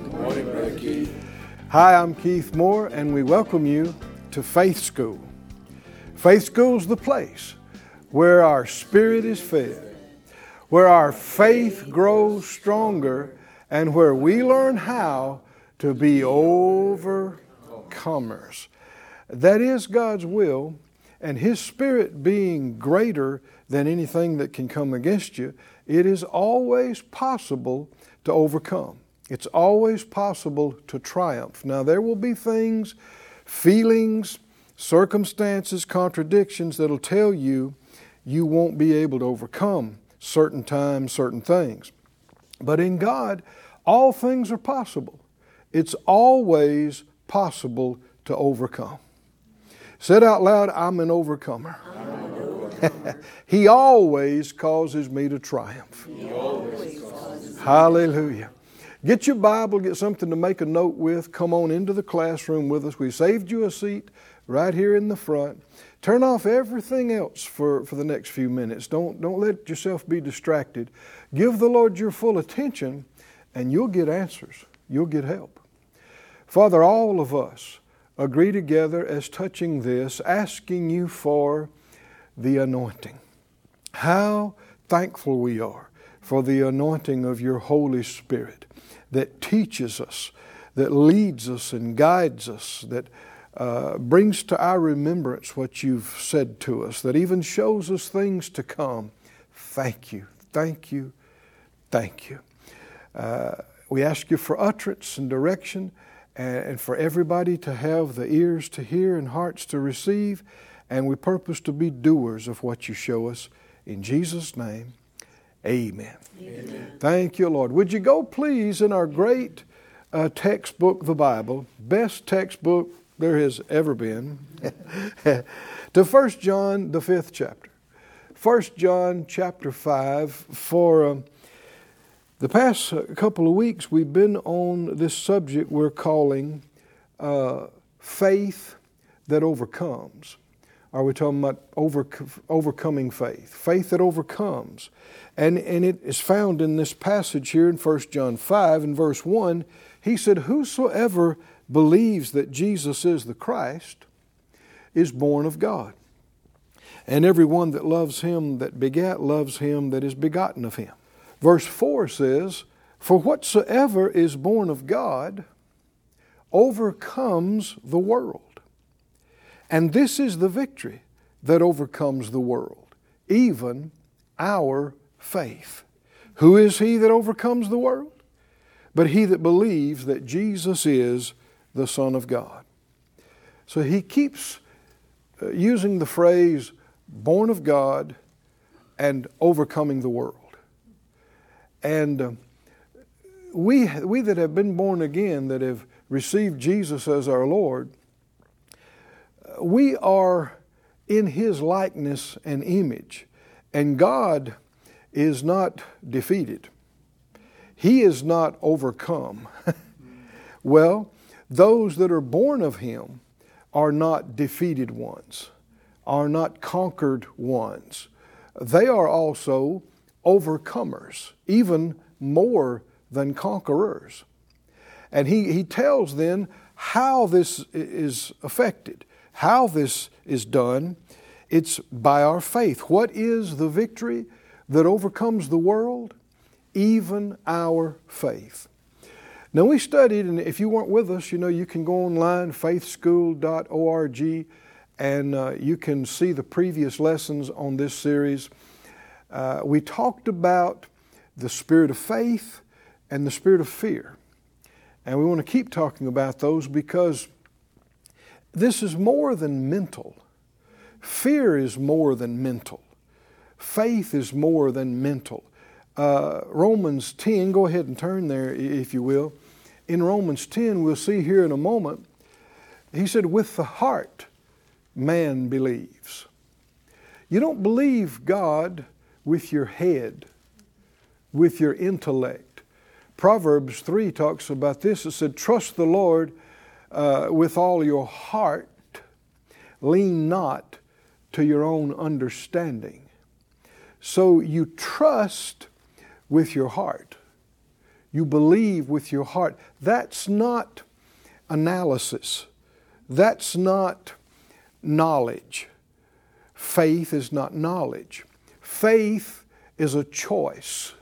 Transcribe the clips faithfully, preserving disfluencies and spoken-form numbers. Good morning, Brother Keith. Hi, I'm Keith Moore, and we welcome you to Faith School. Faith School's the place where our spirit is fed, where our faith grows stronger, and where we learn how to be overcomers. That is God's will, and His Spirit being greater than anything that can come against you, it is always possible to overcome. It's always possible to triumph. Now, there will be things, feelings, circumstances, contradictions that'll tell you you won't be able to overcome certain times, certain things. But in God, all things are possible. It's always possible to overcome. Said out loud, I'm an overcomer. I'm an overcomer. He always causes me to triumph. He always Hallelujah. Get your Bible, get something to make a note with. Come on into the classroom with us. We saved you a seat right here in the front. Turn off everything else for, for the next few minutes. Don't, don't let yourself be distracted. Give the Lord your full attention and you'll get answers. You'll get help. Father, all of us agree together as touching this, asking you for the anointing. How thankful we are for the anointing of your Holy Spirit that teaches us, that leads us and guides us, that uh, brings to our remembrance what you've said to us, that even shows us things to come. Thank you, thank you, thank you. Uh, we ask you for utterance and direction and, and for everybody to have the ears to hear and hearts to receive, and we purpose to be doers of what you show us. In Jesus' name. Amen. Amen. Thank you, Lord. Would you go, please, in our great uh, textbook, the Bible, best textbook there has ever been, to First John, the fifth chapter. First John chapter five. For um, the past couple of weeks, we've been on this subject we're calling uh, faith that overcomes. Are we talking about over, overcoming faith? Faith that overcomes. And, and it is found in this passage here in First John five in verse one. He said, whosoever believes that Jesus is the Christ is born of God. And everyone that loves him that begat loves him that is begotten of him. Verse four says, for whatsoever is born of God overcomes the world. And this is the victory that overcomes the world, even our faith. Who is he that overcomes the world? But he that believes that Jesus is the Son of God. So he keeps using the phrase born of God and overcoming the world. And we, we that have been born again, that have received Jesus as our Lord, we are in His likeness and image, and God is not defeated. He is not overcome. Well, those that are born of Him are not defeated ones, are not conquered ones. They are also overcomers, even more than conquerors. And He, he tells then how this is affected. How this is done, it's by our faith. What is the victory that overcomes the world? Even our faith. Now we studied, and if you weren't with us, you know, you can go online, faith school dot org, and uh, you can see the previous lessons on this series. Uh, we talked about the spirit of faith and the spirit of fear. And we want to keep talking about those because this is more than mental. Fear is more than mental. Faith is more than mental. Uh, Romans ten, go ahead and turn there if you will. In Romans ten, we'll see here in a moment He said, with the heart, man believes. You don't believe God with your head, with your intellect. Proverbs three talks about this. It said, trust the Lord uh, with all your heart. Lean not to your own understanding. So you trust with your heart. You believe with your heart. That's not analysis. That's not knowledge. Faith is not knowledge. Faith is a choice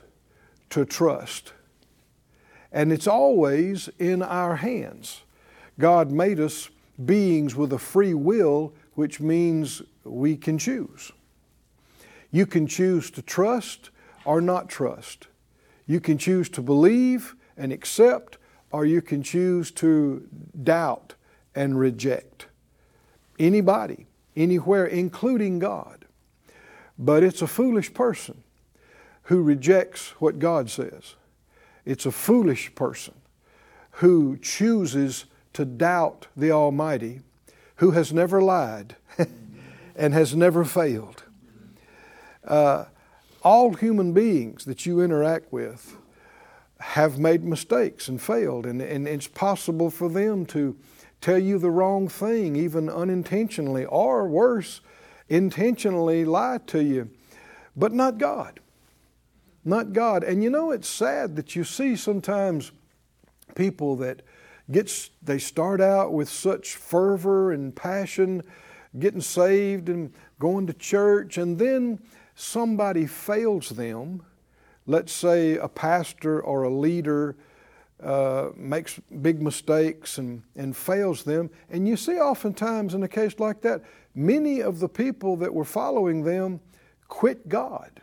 to trust. And it's always in our hands. God made us beings with a free will, which means we can choose. You can choose to trust or not trust. You can choose to believe and accept, or you can choose to doubt and reject. Anybody, anywhere, including God. But it's a foolish person who rejects what God says. It's a foolish person who chooses to doubt the Almighty, who has never lied and has never failed. Uh, all human beings that you interact with have made mistakes and failed, and, and it's possible for them to tell you the wrong thing, even unintentionally, or worse, intentionally lie to you. But not God. Not God. And you know, it's sad that you see sometimes people that Gets, they start out with such fervor and passion, getting saved and going to church, and then somebody fails them. Let's say a pastor or a leader uh, makes big mistakes and, and fails them. And you see oftentimes in a case like that, many of the people that were following them quit God.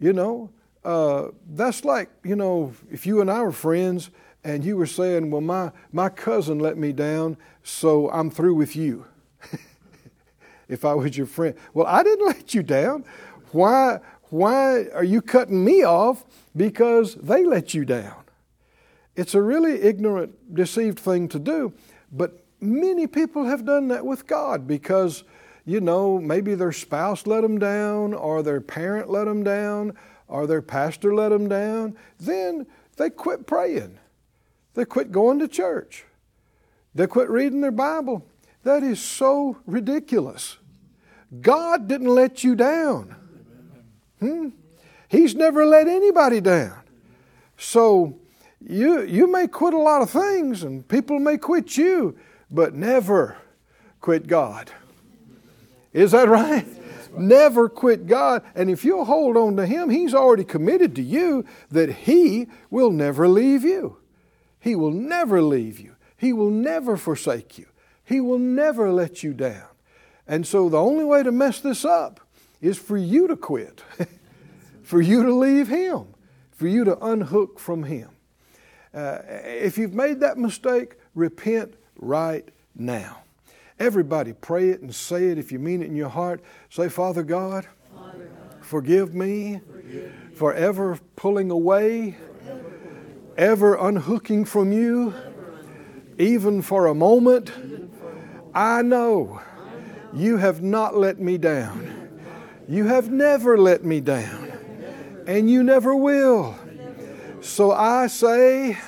You know, uh, that's like, you know, if you and I were friends, and you were saying, well, my, my cousin let me down, so I'm through with you. If I was your friend. Well, I didn't let you down. Why, why are you cutting me off because they let you down? It's a really ignorant, deceived thing to do. But many people have done that with God because, you know, maybe their spouse let them down, or their parent let them down, or their pastor let them down. Then they quit praying. They quit going to church. They quit reading their Bible. That is so ridiculous. God didn't let you down. Hmm? He's never let anybody down. So you, you may quit a lot of things, and people may quit you, but never quit God. Is that right? Never quit God. And if you'll hold on to Him, He's already committed to you that He will never leave you. He will never leave you. He will never forsake you. He will never let you down. And so the only way to mess this up is for you to quit, for you to leave Him, for you to unhook from Him. Uh, if you've made that mistake, repent right now. Everybody pray it and say it if you mean it in your heart. Say, Father God, Father God, forgive me, forgive me for ever pulling away, ever unhooking from you, even for a moment. I know you have not let me down. You have never let me down, and you never will. So I say,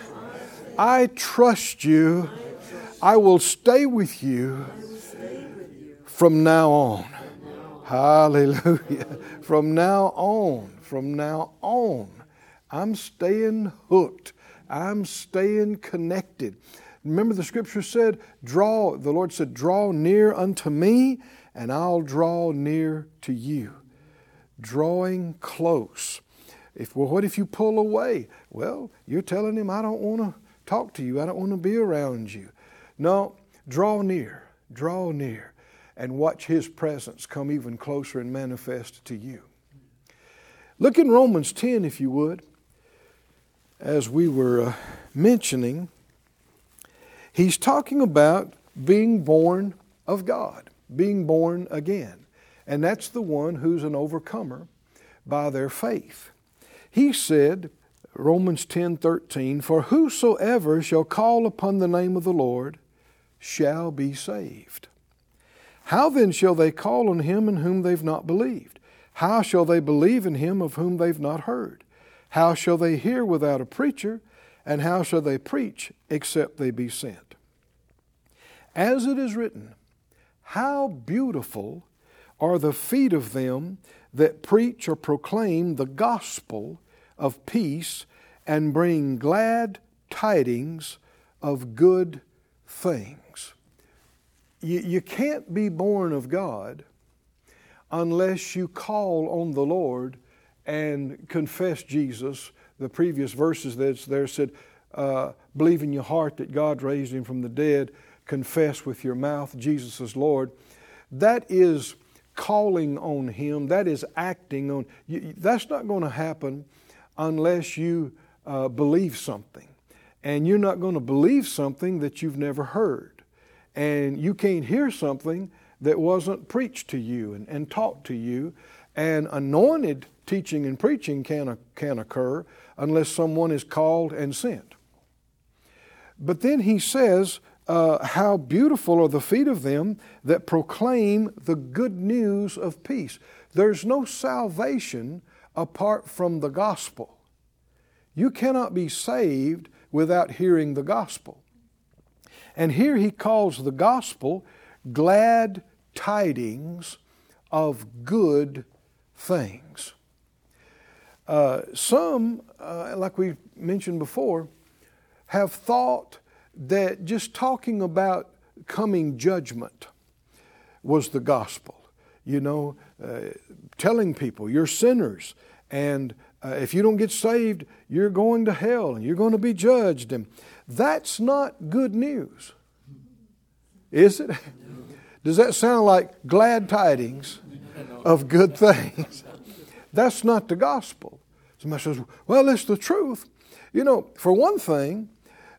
I trust you. I will stay with you from now on. Hallelujah. From now on, from now on, I'm staying hooked. I'm staying connected. Remember the scripture said, draw, the Lord said, draw near unto me and I'll draw near to you. Drawing close. If, well, what if you pull away? Well, you're telling Him, I don't want to talk to you. I don't want to be around you. No, draw near, draw near, and watch His presence come even closer and manifest to you. Look in Romans ten, if you would. As we were uh, mentioning, he's talking about being born of God, being born again. And that's the one who's an overcomer by their faith. He said, Romans ten thirteen, for whosoever shall call upon the name of the Lord shall be saved. How then shall they call on him in whom they've not believed? How shall they believe in him of whom they've not heard? How shall they hear without a preacher? And how shall they preach except they be sent? As it is written, how beautiful are the feet of them that preach or proclaim the gospel of peace and bring glad tidings of good things. You, you can't be born of God unless you call on the Lord and confess Jesus. The previous verses that's there said, uh, believe in your heart that God raised him from the dead, confess with your mouth Jesus is Lord. That is calling on him, that is acting on, you, that's not going to happen unless you uh, believe something. And you're not going to believe something that you've never heard. And you can't hear something that wasn't preached to you and, and taught to you. And anointed teaching and preaching can, can occur unless someone is called and sent. But then he says, uh, how beautiful are the feet of them that proclaim the good news of peace. There's no salvation apart from the gospel. You cannot be saved without hearing the gospel. And here he calls the gospel glad tidings of good things. Uh, some, uh, like we mentioned before, have thought that just talking about coming judgment was the gospel. You know, uh, telling people you're sinners and Uh, if you don't get saved, you're going to hell and you're going to be judged. And that's not good news, is it? Does that sound like glad tidings of good things? That's not the gospel. Somebody says, well, it's the truth. You know, for one thing,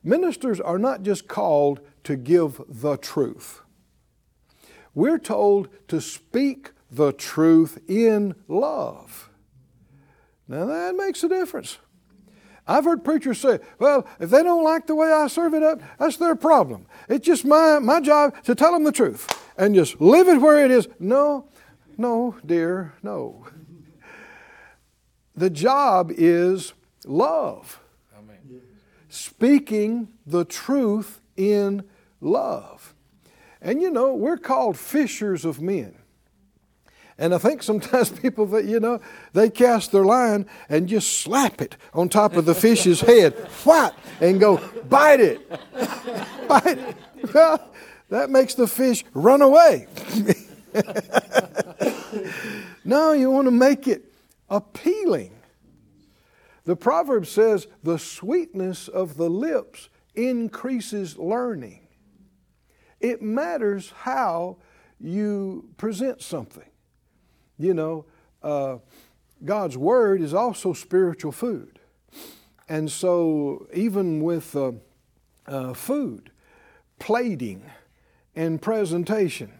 ministers are not just called to give the truth. We're told to speak the truth in love. Now that makes a difference. I've heard preachers say, well, if they don't like the way I serve it up, that's their problem. It's just my, my job to tell them the truth and just live it where it is. No, no, dear, no. The job is love. Amen. Speaking the truth in love. And you know, we're called fishers of men. And I think sometimes people, that you know, they cast their line and just slap it on top of the fish's head, whap, and go, bite it, bite it. Well, that makes the fish run away. No, you want to make it appealing. The proverb says, the sweetness of the lips increases learning. It matters how you present something. You know, uh, God's Word is also spiritual food. And so even with uh, uh, food, plating and presentation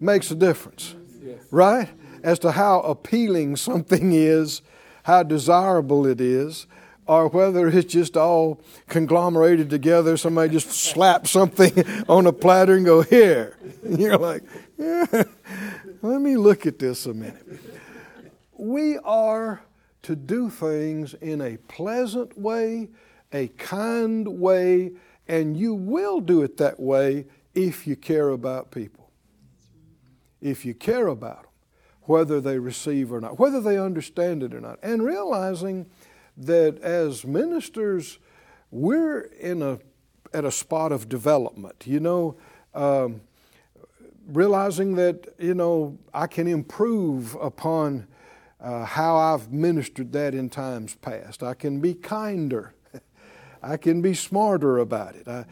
makes a difference, yes. Right? As to how appealing something is, how desirable it is, or whether it's just all conglomerated together, somebody just slaps something on a platter and go, here. And you're like, yeah. Let me look at this a minute. We are to do things in a pleasant way, a kind way, and you will do it that way if you care about people. If you care about them, whether they receive or not, whether they understand it or not. And realizing that as ministers, we're in a at a spot of development, you know, um, realizing that, you know, I can improve upon uh, how I've ministered that in times past. I can be kinder. I can be smarter about it. I,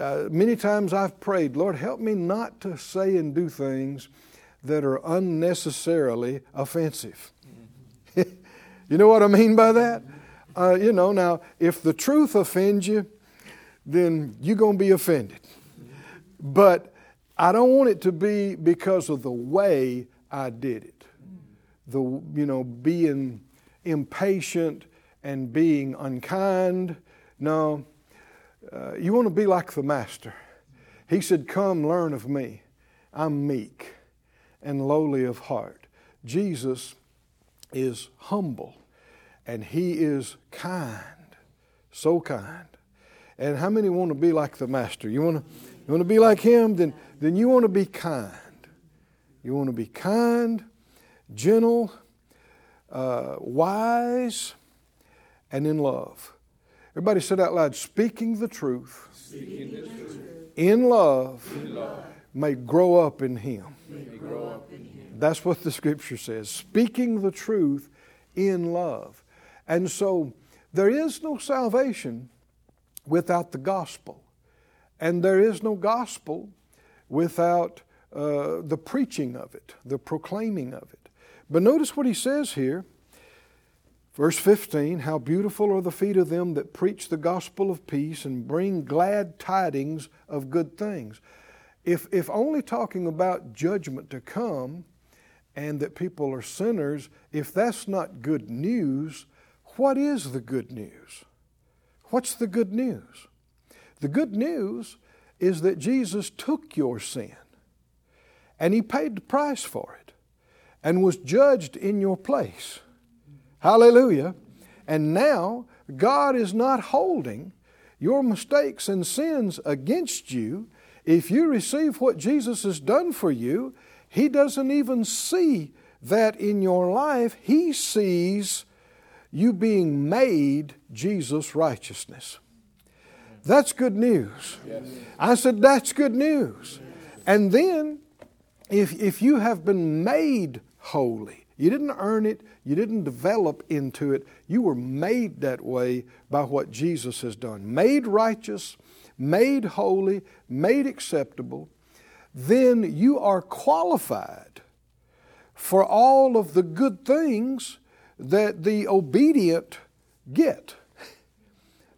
uh, many times I've prayed, Lord, help me not to say and do things that are unnecessarily offensive. You know what I mean by that? Uh, you know, now, if the truth offends you, then you're going to be offended. But I don't want it to be because of the way I did it. The, you know, being impatient and being unkind. No, uh, you want to be like the Master. He said, come learn of me. I'm meek and lowly of heart. Jesus is humble and he is kind, so kind. And how many want to be like the Master? You want to, you want to be like him? Then, then you want to be kind. You want to be kind, gentle, uh, wise, and in love. Everybody said out loud, speaking the truth, speaking the truth. In, love, in love may grow up in him. May grow up in him. That's what the scripture says, speaking the truth in love. And so there is no salvation without the gospel. And there is no gospel without uh, the preaching of it, the proclaiming of it. But notice what he says here, verse fifteen, how beautiful are the feet of them that preach the gospel of peace and bring glad tidings of good things. If, if only talking about judgment to come and that people are sinners, if that's not good news, what is the good news? What's the good news? The good news is that Jesus took your sin and he paid the price for it and was judged in your place. Hallelujah. And now God is not holding your mistakes and sins against you. If you receive what Jesus has done for you, he doesn't even see that in your life. He sees you being made Jesus' righteousness. That's good news. Yes. I said, that's good news. And then, if, if you have been made holy, you didn't earn it, you didn't develop into it, you were made that way by what Jesus has done. Made righteous, made holy, made acceptable, then you are qualified for all of the good things that the obedient get,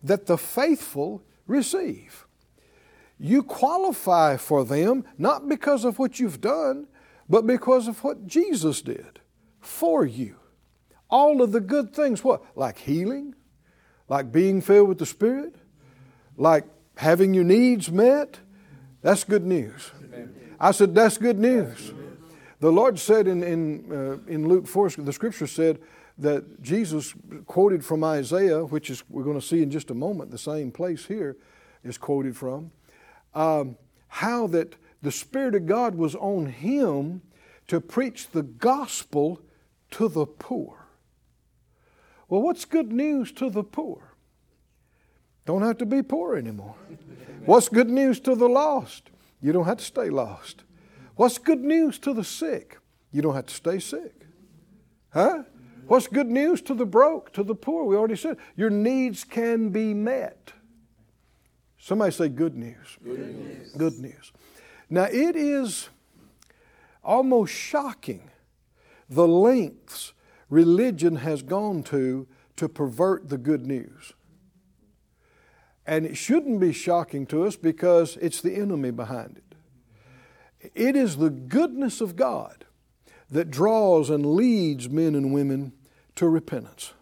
that the faithful receive. You qualify for them not because of what you've done, but because of what Jesus did for you. All of the good things, what? Like healing, like being filled with the Spirit, like having your needs met. That's good news. I said, that's good news. The Lord said in, in, uh, in Luke four, the scripture said, that Jesus quoted from Isaiah, which is we're going to see in just a moment, the same place here is quoted from, um, how that the Spirit of God was on him to preach the gospel to the poor. Well, what's good news to the poor? Don't have to be poor anymore. What's good news to the lost? You don't have to stay lost. What's good news to the sick? You don't have to stay sick. Huh? What's good news to the broke, to the poor? We already said, your needs can be met. Somebody say good news. Good news. Good news. Now it is almost shocking the lengths religion has gone to to pervert the good news. And it shouldn't be shocking to us because it's the enemy behind it. It is the goodness of God that draws and leads men and women to repentance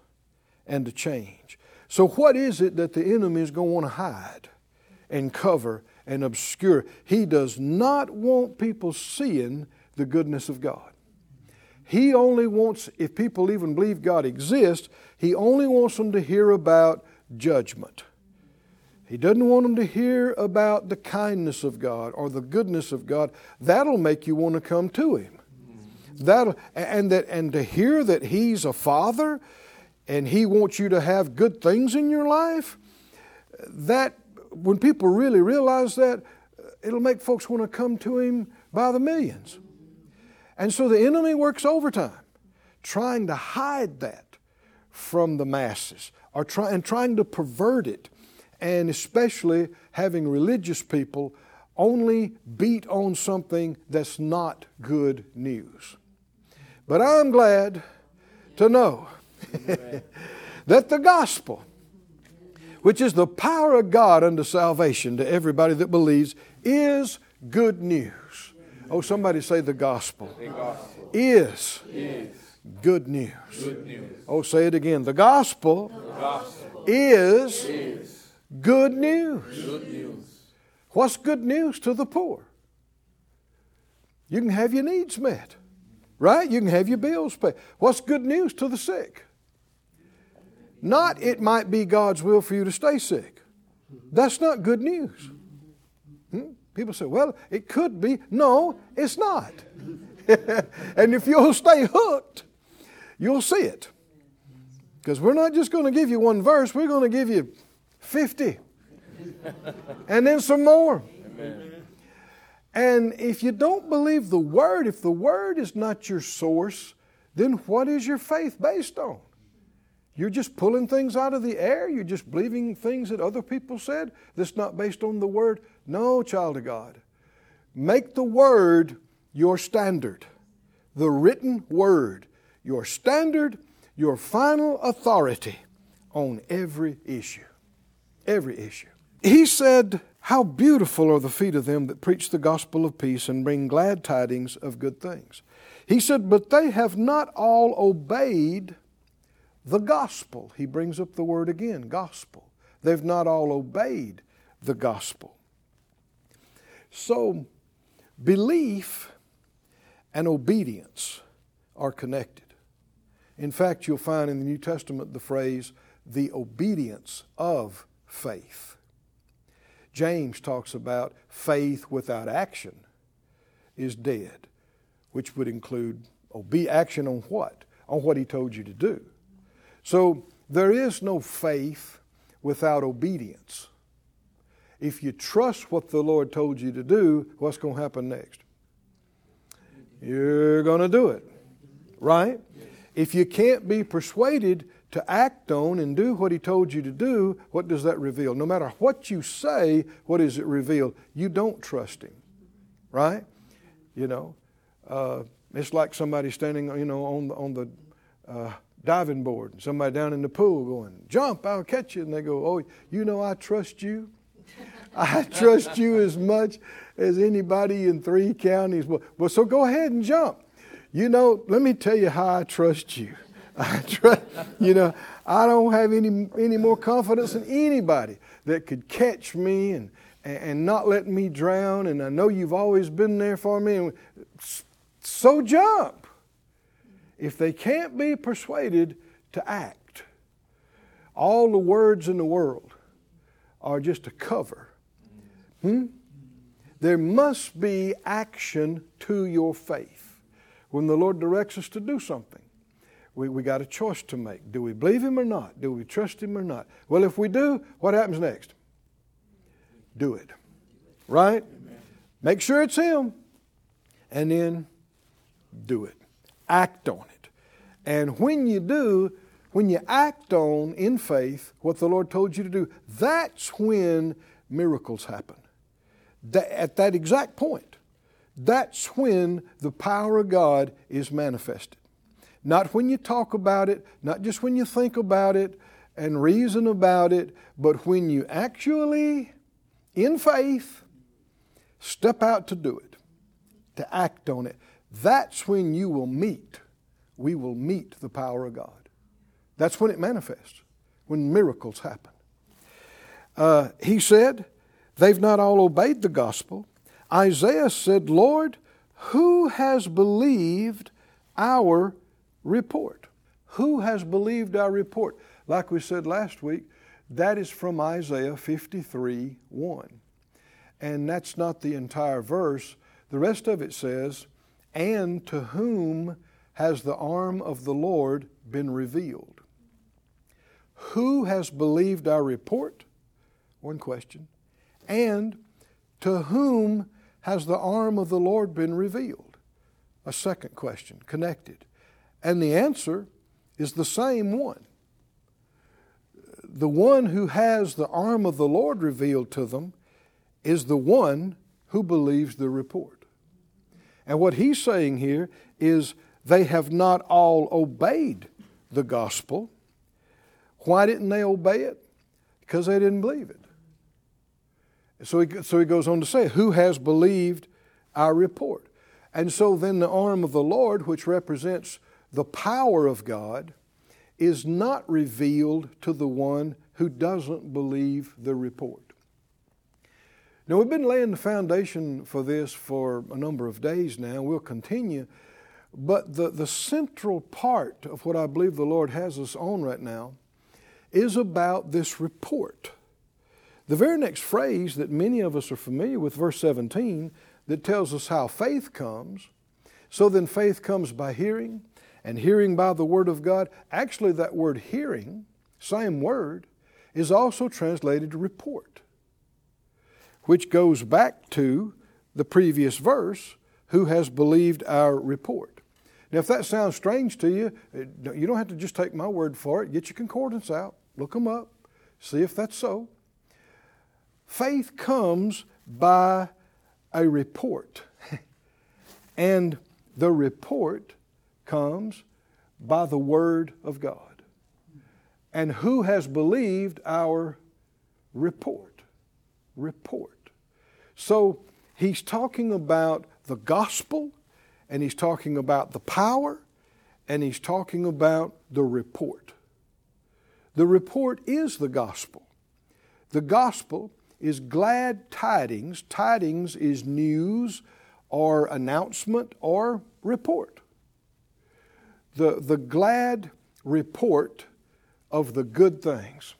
and to change. So what is it that the enemy is going to want to hide and cover and obscure? He does not want people seeing the goodness of God. He only wants, if people even believe God exists, he only wants them to hear about judgment. He doesn't want them to hear about the kindness of God or the goodness of God. That'll make you want to come to him. That and that and to hear that he's a father and he wants you to have good things in your life, that when people really realize that, it'll make folks want to come to him by the millions. And so the enemy works overtime trying to hide that from the masses or try, and trying to pervert it, and especially having religious people only beat on something that's not good news. But I'm glad to know that the gospel, which is the power of God unto salvation to everybody that believes, is good news. Oh, somebody say the gospel, the gospel. Is, is good news. Good news. Oh, say it again. The gospel, the gospel. Is, is good news. Good news. What's good news to the poor? You can have your needs met, right? You can have your bills paid. What's good news to the sick? Not it might be God's will for you to stay sick. That's not good news. Hmm? People say, well, it could be. No, it's not. And if you'll stay hooked, you'll see it. Because we're not just going to give you one verse. We're going to give you fifty. And then some more. Amen. And if you don't believe the Word, if the Word is not your source, then what is your faith based on? You're just pulling things out of the air. You're just believing things that other people said. That's not based on the Word. No, child of God. Make the Word your standard. The written Word. Your standard, your final authority on every issue. Every issue. He said, how beautiful are the feet of them that preach the gospel of peace and bring glad tidings of good things. He said, but they have not all obeyed the gospel. He brings up the word again, gospel. They've not all obeyed the gospel. So, belief and obedience are connected. In fact, you'll find in the New Testament the phrase, the obedience of faith. James talks about faith without action is dead, which would include obe- action on what? On what he told you to do. So there is no faith without obedience. If you trust what the Lord told you to do, what's going to happen next? You're going to do it, right? Yes. If you can't be persuaded to act on and do what He told you to do, what does that reveal? No matter what you say, what does it reveal? You don't trust Him, right? You know, uh, it's like somebody standing, you know, on the, on the uh, diving board, and somebody down in the pool going, jump, I'll catch you. And they go, oh, you know, I trust you. I trust you as much as anybody in three counties. Well, well, so go ahead and jump. You know, let me tell you how I trust you. I trust, you know, I don't have any any more confidence in anybody that could catch me and, and not let me drown. And I know you've always been there for me. And so jump. If they can't be persuaded to act, all the words in the world are just a cover. Hmm? There must be action to your faith. When the Lord directs us to do something, we, we got a choice to make. Do we believe Him or not? Do we trust Him or not? Well, if we do, what happens next? Do it. Right? Amen. Make sure it's Him. And then do it. Act on it. And when you do, when you act on in faith what the Lord told you to do, that's when miracles happen. That, at that exact point, that's when the power of God is manifested. Not when you talk about it, not just when you think about it and reason about it, but when you actually, in faith, step out to do it, to act on it. That's when you will meet, we will meet the power of God. That's when it manifests, when miracles happen. Uh, he said, they've not all obeyed the gospel. Isaiah said, Lord, who has believed our report? Who has believed our report? Like we said last week, that is from Isaiah fifty-three one. And that's not the entire verse. The rest of it says, and to whom has the arm of the Lord been revealed? Who has believed our report? One question. And to whom has the arm of the Lord been revealed? A second question, connected. And the answer is the same one. The one who has the arm of the Lord revealed to them is the one who believes the report. And what he's saying here is they have not all obeyed the gospel. Why didn't they obey it? Because they didn't believe it. So he, so he goes on to say, who has believed our report? And so then the arm of the Lord, which represents the power of God, is not revealed to the one who doesn't believe the report. Now, we've been laying the foundation for this for a number of days now. We'll continue. But the, the central part of what I believe the Lord has us on right now is about this report. The very next phrase that many of us are familiar with, verse seventeen, that tells us how faith comes. So then faith comes by hearing, and hearing by the Word of God. Actually, that word hearing, same word, is also translated report, which goes back to the previous verse, who has believed our report. Now, if that sounds strange to you, you don't have to just take my word for it. Get your concordance out, look them up, see if that's so. Faith comes by a report, and the report comes by the Word of God. And who has believed our report? Report. So he's talking about the gospel, and he's talking about the power, and he's talking about the report. The report is the gospel. The gospel is glad tidings. Tidings is news or announcement or report. The, the glad report of the good things.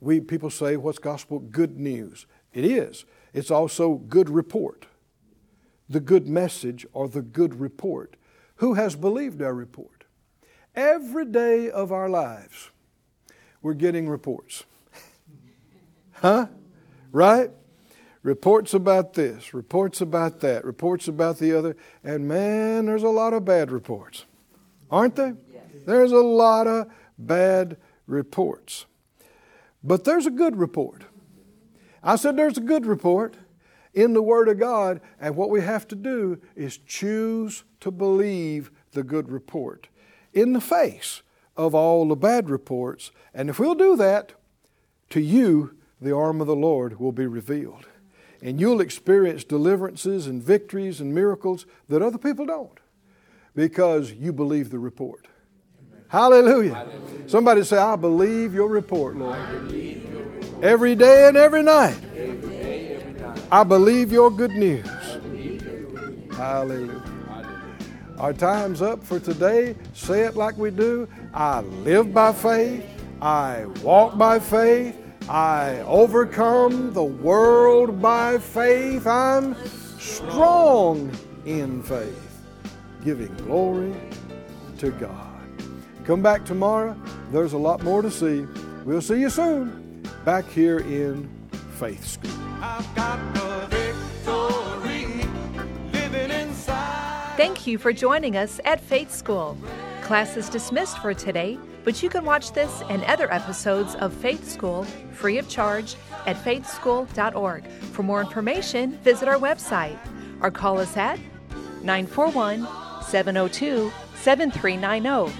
We people say, what's gospel? Good news. It is. It's also good report. The good message or the good report. Who has believed our report? Every day of our lives, we're getting reports. Huh? Right? Reports about this, reports about that, reports about the other. And man, there's a lot of bad reports. Aren't there? Yes. There's a lot of bad reports. But there's a good report. I said there's a good report in the Word of God. And what we have to do is choose to believe the good report in the face of all the bad reports. And if we'll do that, to you, the arm of the Lord will be revealed. And you'll experience deliverances and victories and miracles that other people don't, because you believe the report. Amen. Hallelujah. Hallelujah. Somebody say, I believe your report, Lord. I believe your report. Every day and every night. Every day, every night. I believe your good news. I believe your good news. Hallelujah. Hallelujah. Our time's up for today. Say it like we do. I live by faith. I walk by faith. I overcome the world by faith. I'm strong in faith, giving glory to God. Come back tomorrow. There's a lot more to see. We'll see you soon back here in Faith School. I've got the victory living inside. Thank you for joining us at Faith School. Class is dismissed for today. But you can watch this and other episodes of Faith School free of charge at faith school dot org. For more information, visit our website or call us at nine four one, seven oh two, seven three nine oh.